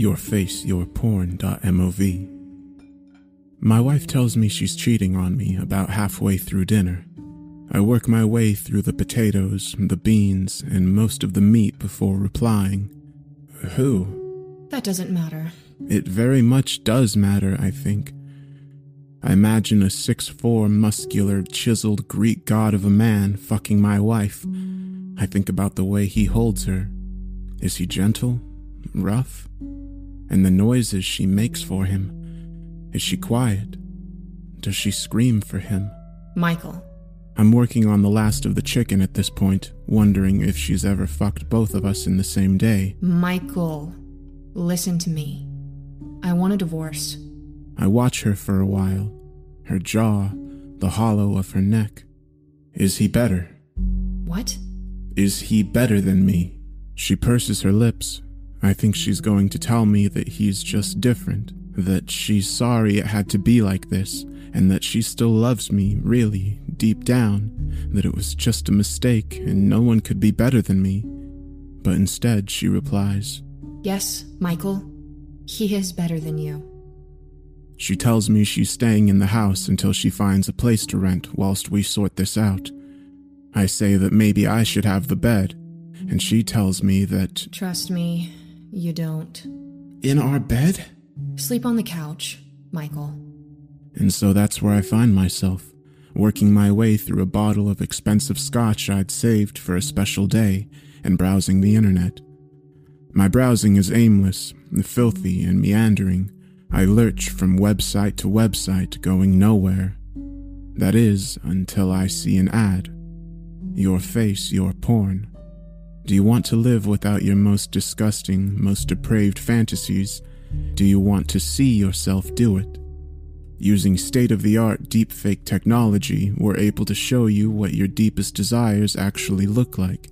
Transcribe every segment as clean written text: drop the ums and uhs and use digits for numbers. yourfaceyourporn.mov. My wife tells me she's cheating on me about halfway through dinner. I work my way through the potatoes, the beans, and most of the meat before replying. Who? That doesn't matter. It very much does matter, I think. I imagine a 6'4", muscular, chiseled Greek god of a man fucking my wife. I think about the way he holds her. Is he gentle? Rough? And the noises she makes for him. Is she quiet? Does she scream for him? Michael. I'm working on the last of the chicken at this point, wondering if she's ever fucked both of us in the same day. Michael, listen to me. I want a divorce. I watch her for a while. Her jaw, the hollow of her neck. Is he better? What? Is he better than me? She purses her lips. I think she's going to tell me that he's just different, that she's sorry it had to be like this, and that she still loves me, really, deep down, that it was just a mistake and no one could be better than me. But instead, she replies, "Yes, Michael, he is better than you." She tells me she's staying in the house until she finds a place to rent whilst we sort this out. I say that maybe I should have the bed, and she tells me that... Trust me, you don't. In our bed? Sleep on the couch, Michael. And so that's where I find myself, working my way through a bottle of expensive scotch I'd saved for a special day and browsing the internet. My browsing is aimless, filthy, and meandering. I lurch from website to website, going nowhere. That is, until I see an ad. Your face, your porn. Do you want to live without your most disgusting, most depraved fantasies? Do you want to see yourself do it? Using state-of-the-art deepfake technology, we're able to show you what your deepest desires actually look like.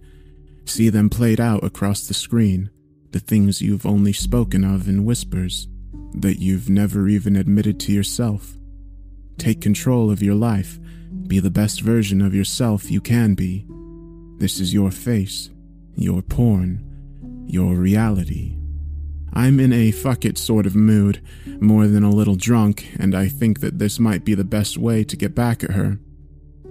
See them played out across the screen, the things you've only spoken of in whispers, that you've never even admitted to yourself. Take control of your life. Be the best version of yourself you can be. This is your face. Your porn, your reality. I'm in a fuck it sort of mood, more than a little drunk, and I think that this might be the best way to get back at her.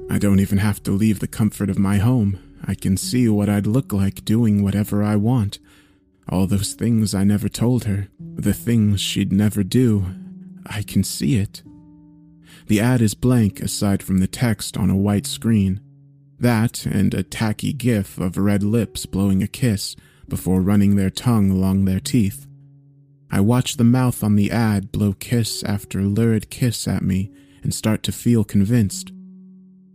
I don't even have to leave the comfort of my home. I can see what I'd look like doing whatever I want. All those things I never told her, the things she'd never do, I can see it. The ad is blank aside from the text on a white screen. That and a tacky gif of red lips blowing a kiss before running their tongue along their teeth. I watch the mouth on the ad blow kiss after lurid kiss at me and start to feel convinced.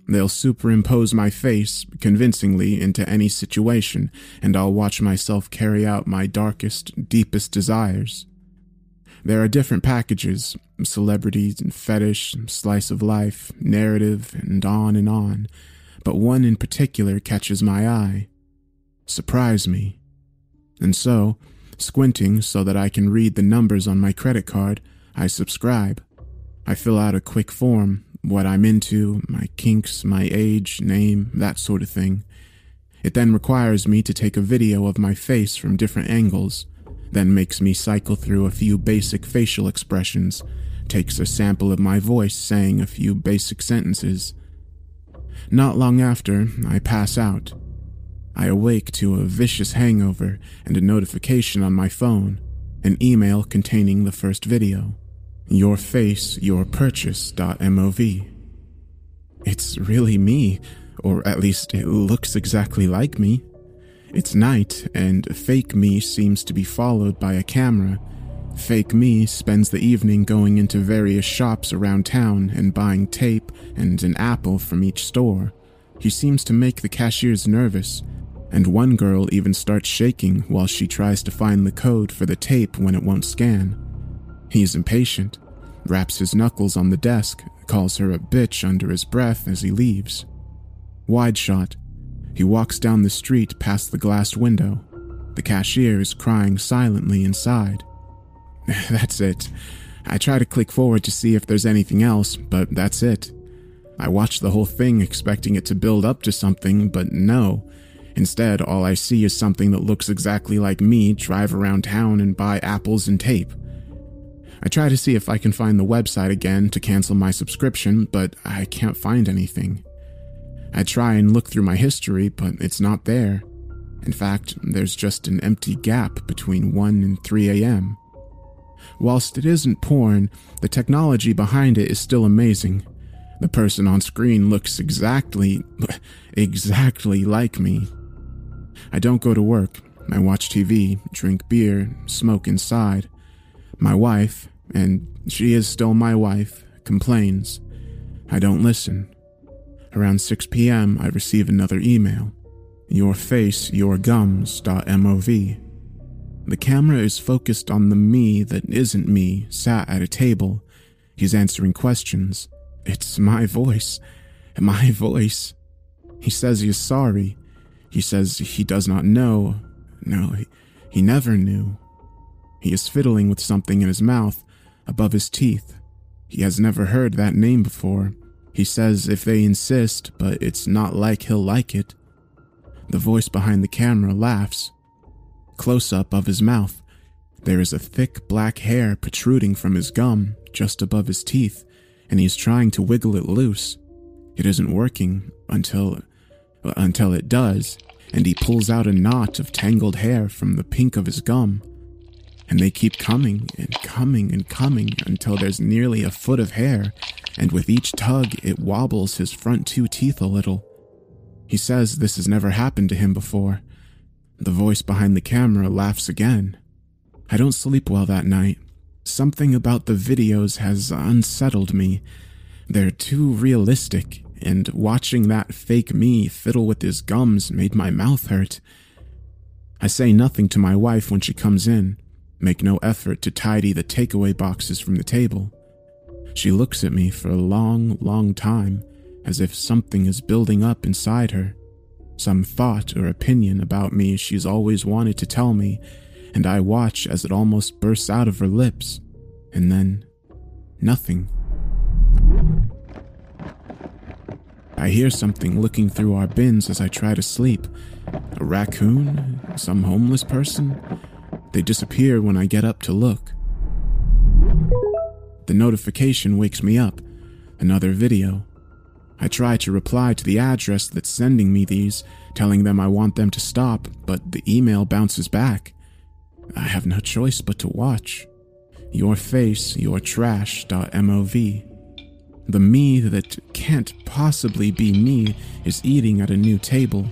They'll superimpose my face convincingly into any situation, and I'll watch myself carry out my darkest, deepest desires. There are different packages, celebrities and fetish, slice of life, narrative, and on, but one in particular catches my eye. Surprise me. And so, squinting so that I can read the numbers on my credit card, I subscribe. I fill out a quick form, what I'm into, my kinks, my age, name, that sort of thing. It then requires me to take a video of my face from different angles, then makes me cycle through a few basic facial expressions, takes a sample of my voice saying a few basic sentences. Not long after, I pass out. I awake to a vicious hangover and a notification on my phone, an email containing the first video, yourfaceyourpurchase.mov. It's really me, or at least it looks exactly like me. It's night, and fake me seems to be followed by a camera. Fake me spends the evening going into various shops around town and buying tape and an apple from each store. He seems to make the cashiers nervous, and one girl even starts shaking while she tries to find the code for the tape when it won't scan. He's impatient, raps his knuckles on the desk, calls her a bitch under his breath as he leaves. Wide shot. He walks down the street past the glass window. The cashier is crying silently inside. That's it. I try to click forward to see if there's anything else, but that's it. I watch the whole thing expecting it to build up to something, but no. Instead, all I see is something that looks exactly like me drive around town and buy apples and tape. I try to see if I can find the website again to cancel my subscription, but I can't find anything. I try and look through my history, but it's not there. In fact, there's just an empty gap between 1 and 3 a.m. Whilst it isn't porn, the technology behind it is still amazing. The person on screen looks exactly like me. I don't go to work. I watch TV, drink beer, smoke inside. My wife, and she is still my wife, complains. I don't listen. Around 6 p.m., I receive another email. Your face, your gums.mov. The camera is focused on the me that isn't me, sat at a table. He's answering questions. It's my voice. My voice. He says he is sorry. He says he does not know. No, he never knew. He is fiddling with something in his mouth, above his teeth. He has never heard that name before. He says if they insist, but it's not like he'll like it. The voice behind the camera laughs. Close-up of his mouth. There is a thick black hair protruding from his gum, just above his teeth, and he's trying to wiggle it loose. It isn't working until it does, and he pulls out a knot of tangled hair from the pink of his gum. And they keep coming and coming and coming until there's nearly a foot of hair, and with each tug it wobbles his front two teeth a little. He says this has never happened to him before. The voice behind the camera laughs again. I don't sleep well that night. Something about the videos has unsettled me. They're too realistic, and watching that fake me fiddle with his gums made my mouth hurt. I say nothing to my wife when she comes in, make no effort to tidy the takeaway boxes from the table. She looks at me for a long, long time, as if something is building up inside her. Some thought or opinion about me she's always wanted to tell me, and I watch as it almost bursts out of her lips, and then nothing. I hear something looking through our bins as I try to sleep. A raccoon? Some homeless person? They disappear when I get up to look. The notification wakes me up. Another video. I try to reply to the address that's sending me these, telling them I want them to stop, but the email bounces back. I have no choice but to watch. Your face, your trash.mov. The me that can't possibly be me is eating at a new table,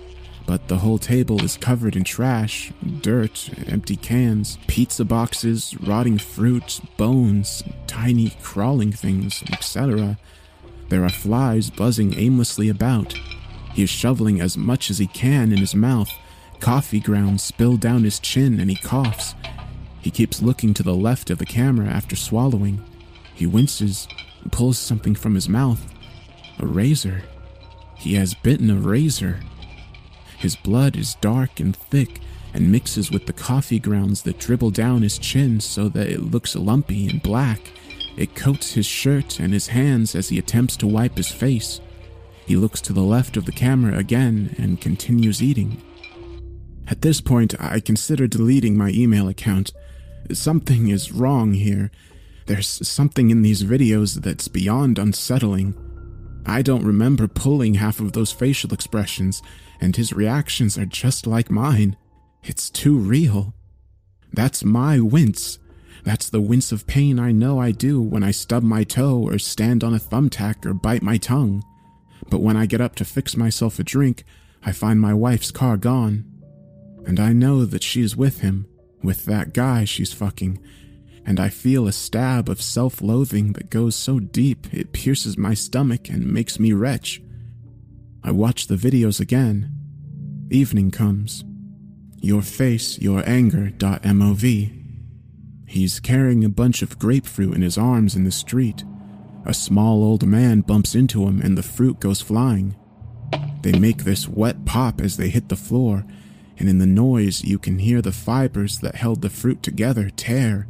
but the whole table is covered in trash, dirt, empty cans, pizza boxes, rotting fruit, bones, tiny crawling things, etc. There are flies buzzing aimlessly about. He is shoveling as much as he can in his mouth. Coffee grounds spill down his chin and he coughs. He keeps looking to the left of the camera after swallowing. He winces, pulls something from his mouth. A razor. He has bitten a razor. His blood is dark and thick and mixes with the coffee grounds that dribble down his chin so that it looks lumpy and black. It coats his shirt and his hands as he attempts to wipe his face. He looks to the left of the camera again and continues eating. At this point, I consider deleting my email account. Something is wrong here. There's something in these videos that's beyond unsettling. I don't remember pulling half of those facial expressions, and his reactions are just like mine. It's too real. That's my wince. That's the wince of pain I know I do when I stub my toe or stand on a thumbtack or bite my tongue. But when I get up to fix myself a drink, I find my wife's car gone. And I know that she's with him, with that guy she's fucking. And I feel a stab of self-loathing that goes so deep it pierces my stomach and makes me retch. I watch the videos again. Evening comes. Your face, your anger.mov. He's carrying a bunch of grapefruit in his arms in the street. A small old man bumps into him and the fruit goes flying. They make this wet pop as they hit the floor, and in the noise you can hear the fibers that held the fruit together tear.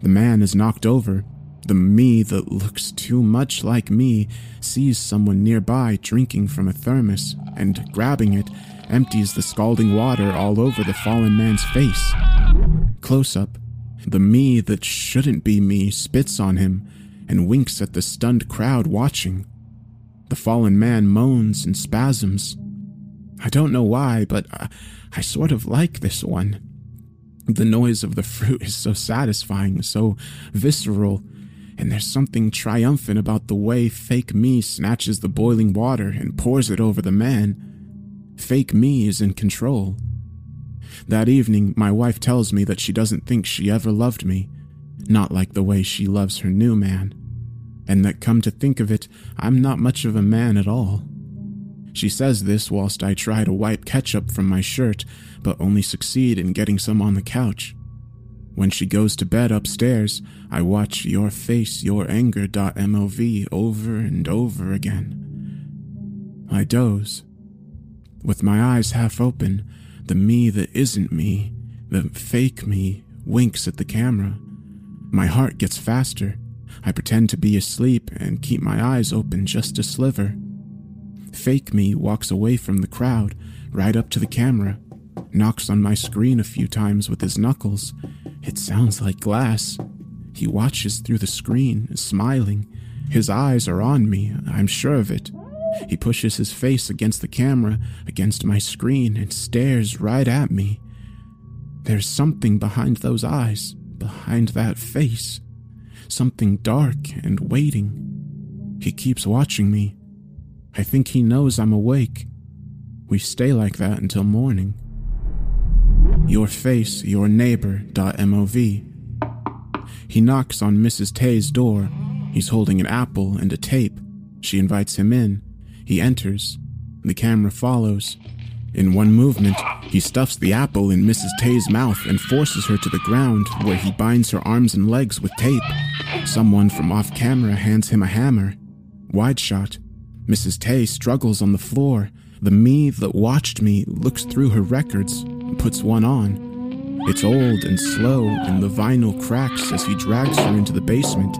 The man is knocked over. The me that looks too much like me sees someone nearby drinking from a thermos and, grabbing it, empties the scalding water all over the fallen man's face. Close up, the me that shouldn't be me spits on him and winks at the stunned crowd watching. The fallen man moans and spasms. I don't know why, but I sort of like this one. The noise of the fruit is so satisfying, so visceral, and there's something triumphant about the way fake me snatches the boiling water and pours it over the man. Fake me is in control. That evening, my wife tells me that she doesn't think she ever loved me, not like the way she loves her new man, and that come to think of it, I'm not much of a man at all. She says this whilst I try to wipe ketchup from my shirt, but only succeed in getting some on the couch. When she goes to bed upstairs, I watch Your Face, Your Anger.mov over and over again. I doze. With my eyes half open, the me that isn't me, the fake me, winks at the camera. My heart gets faster. I pretend to be asleep and keep my eyes open just a sliver. Fake me walks away from the crowd, right up to the camera, knocks on my screen a few times with his knuckles. It sounds like glass. He watches through the screen, smiling. His eyes are on me, I'm sure of it. He pushes his face against the camera, against my screen, and stares right at me. There's something behind those eyes, behind that face. Something dark and waiting. He keeps watching me. I think he knows I'm awake. We stay like that until morning. Your Face, Your Neighbor.mov. He knocks on Mrs. Tay's door. He's holding an apple and a tape. She invites him in. He enters. The camera follows. In one movement, he stuffs the apple in Mrs. Tay's mouth and forces her to the ground, where he binds her arms and legs with tape. Someone from off camera hands him a hammer. Wide shot. Mrs. Tay struggles on the floor. The me that watched me looks through her records and puts one on. It's old and slow, and the vinyl cracks as he drags her into the basement.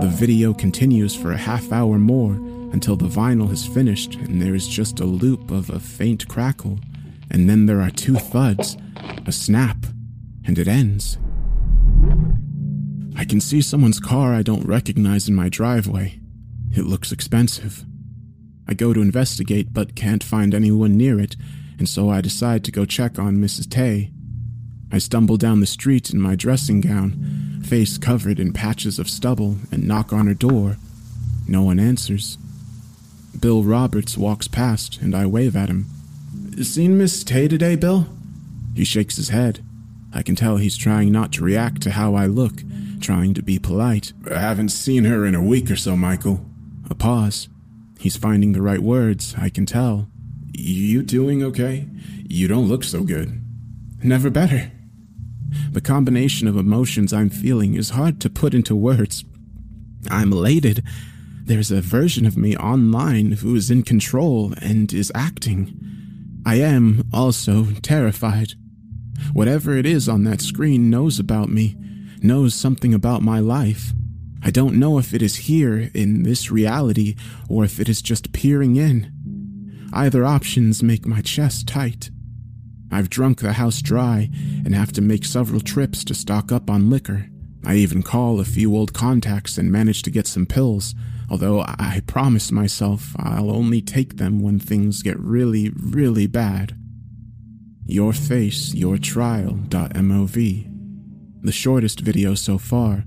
The video continues for a half hour more, until the vinyl is finished and there is just a loop of a faint crackle. And then there are two thuds, a snap, and it ends. I can see someone's car I don't recognize in my driveway. It looks expensive. I go to investigate but can't find anyone near it, and so I decide to go check on Mrs. Tay. I stumble down the street in my dressing gown, face covered in patches of stubble, and knock on her door. No one answers. Bill Roberts walks past, and I wave at him. "Seen Miss Tay today, Bill?" He shakes his head. I can tell he's trying not to react to how I look, trying to be polite. "I haven't seen her in a week or so, Michael." A pause. He's finding the right words, I can tell. "You doing okay? You don't look so good." "Never better." The combination of emotions I'm feeling is hard to put into words. I'm elated. There's a version of me online who is in control and is acting. I am also terrified. Whatever it is on that screen knows about me, knows something about my life. I don't know if it is here, in this reality, or if it is just peering in. Either options make my chest tight. I've drunk the house dry and have to make several trips to stock up on liquor. I even call a few old contacts and manage to get some pills, although I promise myself I'll only take them when things get really, really bad. Your Face, Your Trial.mov. The shortest video so far.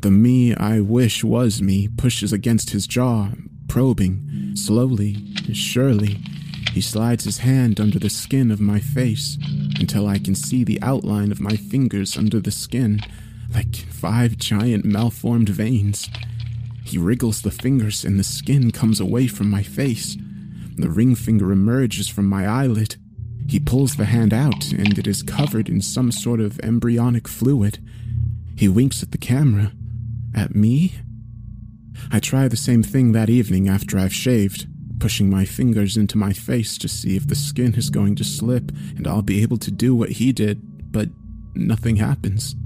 The me I wish was me pushes against his jaw, probing. Slowly, surely, he slides his hand under the skin of my face until I can see the outline of my fingers under the skin, like 5 giant malformed veins. He wriggles the fingers and the skin comes away from my face. The ring finger emerges from my eyelid. He pulls the hand out and it is covered in some sort of embryonic fluid. He winks at the camera. At me? I try the same thing that evening after I've shaved, pushing my fingers into my face to see if the skin is going to slip and I'll be able to do what he did, but nothing happens.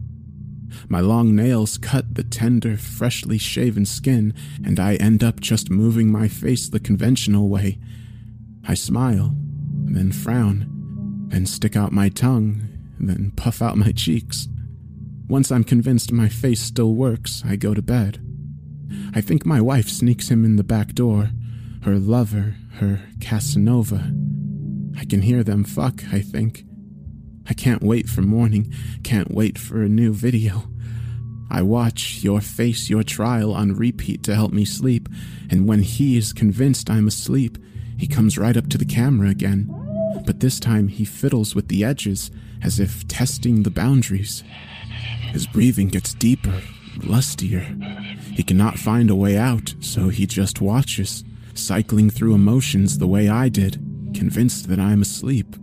My long nails cut the tender, freshly shaven skin, and I end up just moving my face the conventional way. I smile. then frown, then stick out my tongue, then puff out my cheeks. Once I'm convinced my face still works, I go to bed. I think my wife sneaks him in the back door, her lover, her Casanova. I can hear them fuck, I think. I can't wait for morning, can't wait for a new video. I watch Your Face, Your Trial on repeat to help me sleep, and when he is convinced I'm asleep, he comes right up to the camera again. But this time he fiddles with the edges, as if testing the boundaries. His breathing gets deeper, lustier. He cannot find a way out, so he just watches, cycling through emotions the way I did, convinced that I'm asleep.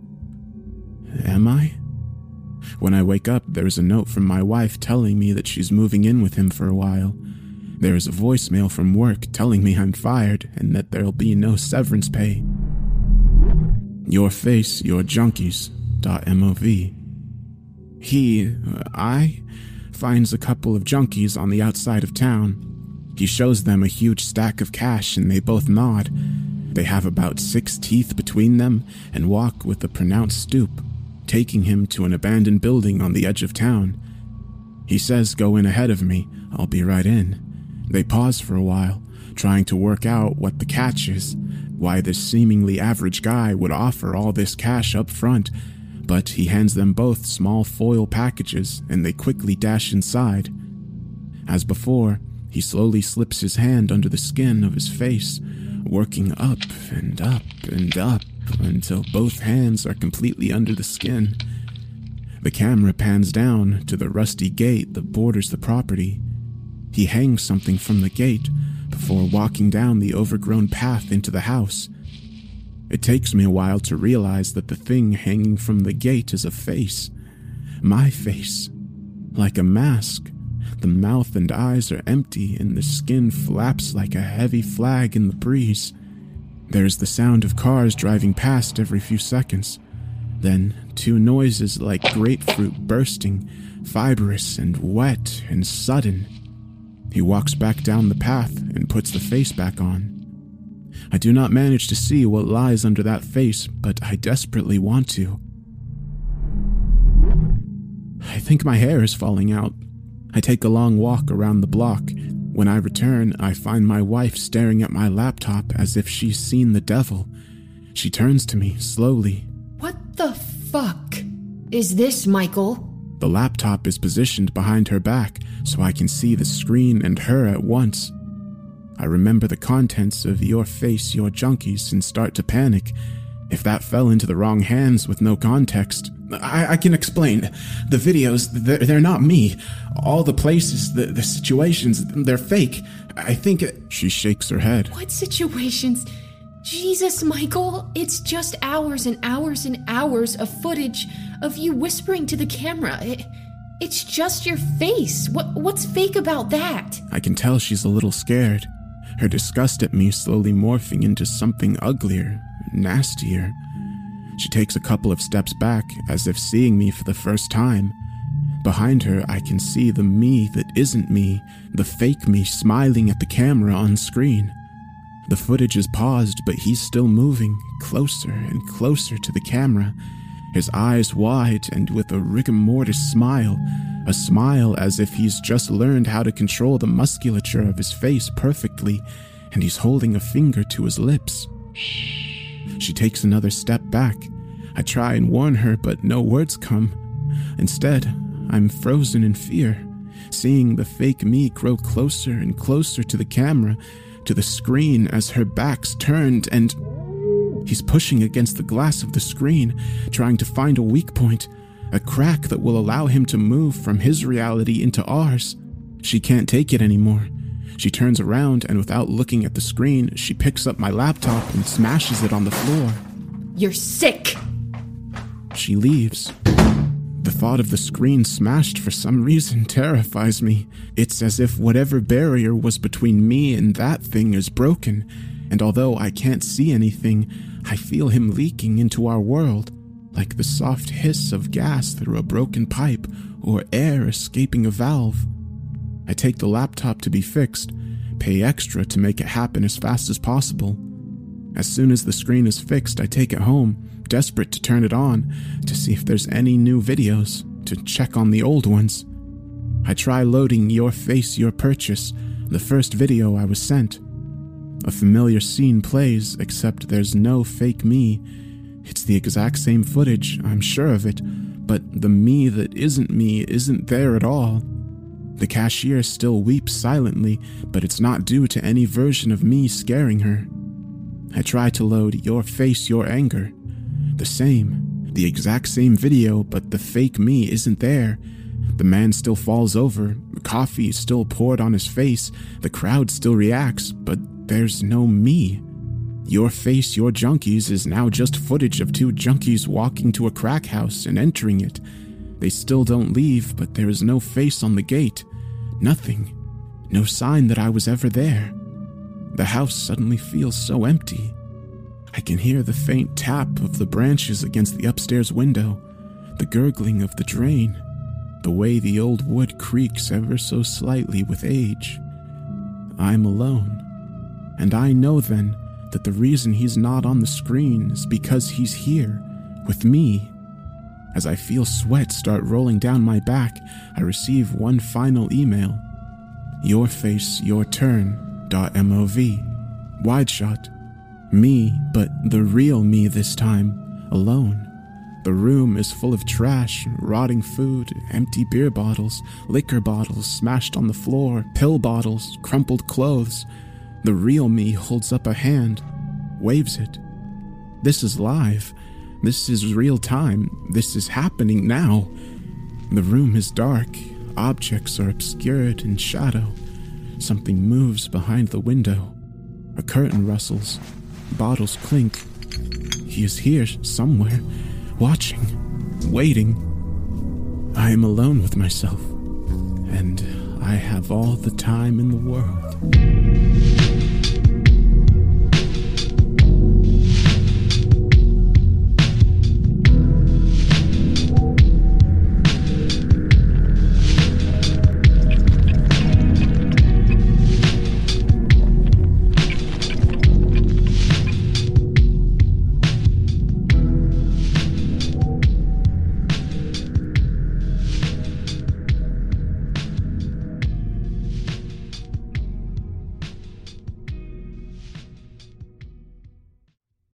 Am I? When I wake up, there is a note from my wife telling me that she's moving in with him for a while. There is a voicemail from work telling me I'm fired and that there'll be no severance pay. Your Face, Your Junkies.mov. I finds a couple of junkies on the outside of town. He shows them a huge stack of cash and they both nod. They have about 6 teeth between them and walk with a pronounced stoop, taking him to an abandoned building on the edge of town. He says, "Go in ahead of me, I'll be right in." They pause for a while, trying to work out what the catch is, why this seemingly average guy would offer all this cash up front, but he hands them both small foil packages and they quickly dash inside. As before, he slowly slips his hand under the skin of his face, working up and up and up until both hands are completely under the skin. The camera pans down to the rusty gate that borders the property. He hangs something from the gate before walking down the overgrown path into the house. It takes me a while to realize that the thing hanging from the gate is a face. My face. Like a mask. The mouth and eyes are empty and the skin flaps like a heavy flag in the breeze. There's the sound of cars driving past every few seconds. Then 2 noises like grapefruit bursting, fibrous and wet and sudden. He walks back down the path and puts the face back on. I do not manage to see what lies under that face, but I desperately want to. I think my hair is falling out. I take a long walk around the block. When I return, I find my wife staring at my laptop as if she's seen the devil. She turns to me slowly. "What the fuck is this, Michael?" The laptop is positioned behind her back, so I can see the screen and her at once. I remember the contents of Your Face, Your Junkies and start to panic. If that fell into the wrong hands with no context... I can explain. The videos, they're not me. All the places, the situations, they're fake. I think... She shakes her head. "What situations? Jesus, Michael, it's just hours and hours and hours of footage of you whispering to the camera. It's just your face. What's fake about that?" I can tell she's a little scared. Her disgust at me slowly morphing into something uglier, nastier. She takes a couple of steps back, as if seeing me for the first time. Behind her, I can see the me that isn't me, the fake me smiling at the camera on screen. The footage is paused, but he's still moving, closer and closer to the camera, his eyes wide and with a rigor mortis smile, a smile as if he's just learned how to control the musculature of his face perfectly, and he's holding a finger to his lips. She takes another step back. I try and warn her, but no words come. Instead, I'm frozen in fear, seeing the fake me grow closer and closer to the camera, to the screen as her back's turned, and he's pushing against the glass of the screen, trying to find a weak point, a crack that will allow him to move from his reality into ours. She can't take it anymore. She turns around and without looking at the screen, she picks up my laptop and smashes it on the floor. "You're sick!" She leaves. The thought of the screen smashed for some reason terrifies me. It's as if whatever barrier was between me and that thing is broken, and although I can't see anything, I feel him leaking into our world, like the soft hiss of gas through a broken pipe or air escaping a valve. I take the laptop to be fixed, pay extra to make it happen as fast as possible. As soon as the screen is fixed, I take it home, desperate to turn it on to see if there's any new videos, to check on the old ones. I try loading Your Face, Your Purchase, the first video I was sent. A familiar scene plays, except there's no fake me. It's the exact same footage, I'm sure of it, but the me that isn't me isn't there at all. The cashier still weeps silently, but it's not due to any version of me scaring her. I try to load Your Face, Your Anger. The same, the exact same video, but the fake me isn't there. The man still falls over, coffee is still poured on his face, the crowd still reacts, but there's no me. Your Face, Your Junkies is now just footage of two junkies walking to a crack house and entering it. They still don't leave, but there is no face on the gate. Nothing. No sign that I was ever there. The house suddenly feels so empty. I can hear the faint tap of the branches against the upstairs window, the gurgling of the drain, the way the old wood creaks ever so slightly with age. I'm alone. And I know then that the reason he's not on the screen is because he's here, with me. As I feel sweat start rolling down my back, I receive one final email. Your Face, Your Turn.mov. Wide shot. Me, but the real me this time, alone. The room is full of trash, rotting food, empty beer bottles, liquor bottles smashed on the floor, pill bottles, crumpled clothes. The real me holds up a hand, waves it. This is live. This is real time. This is happening now. The room is dark. Objects are obscured in shadow. Something moves behind the window. A curtain rustles. Bottles clink. He is here somewhere, watching, waiting. I am alone with myself, and I have all the time in the world.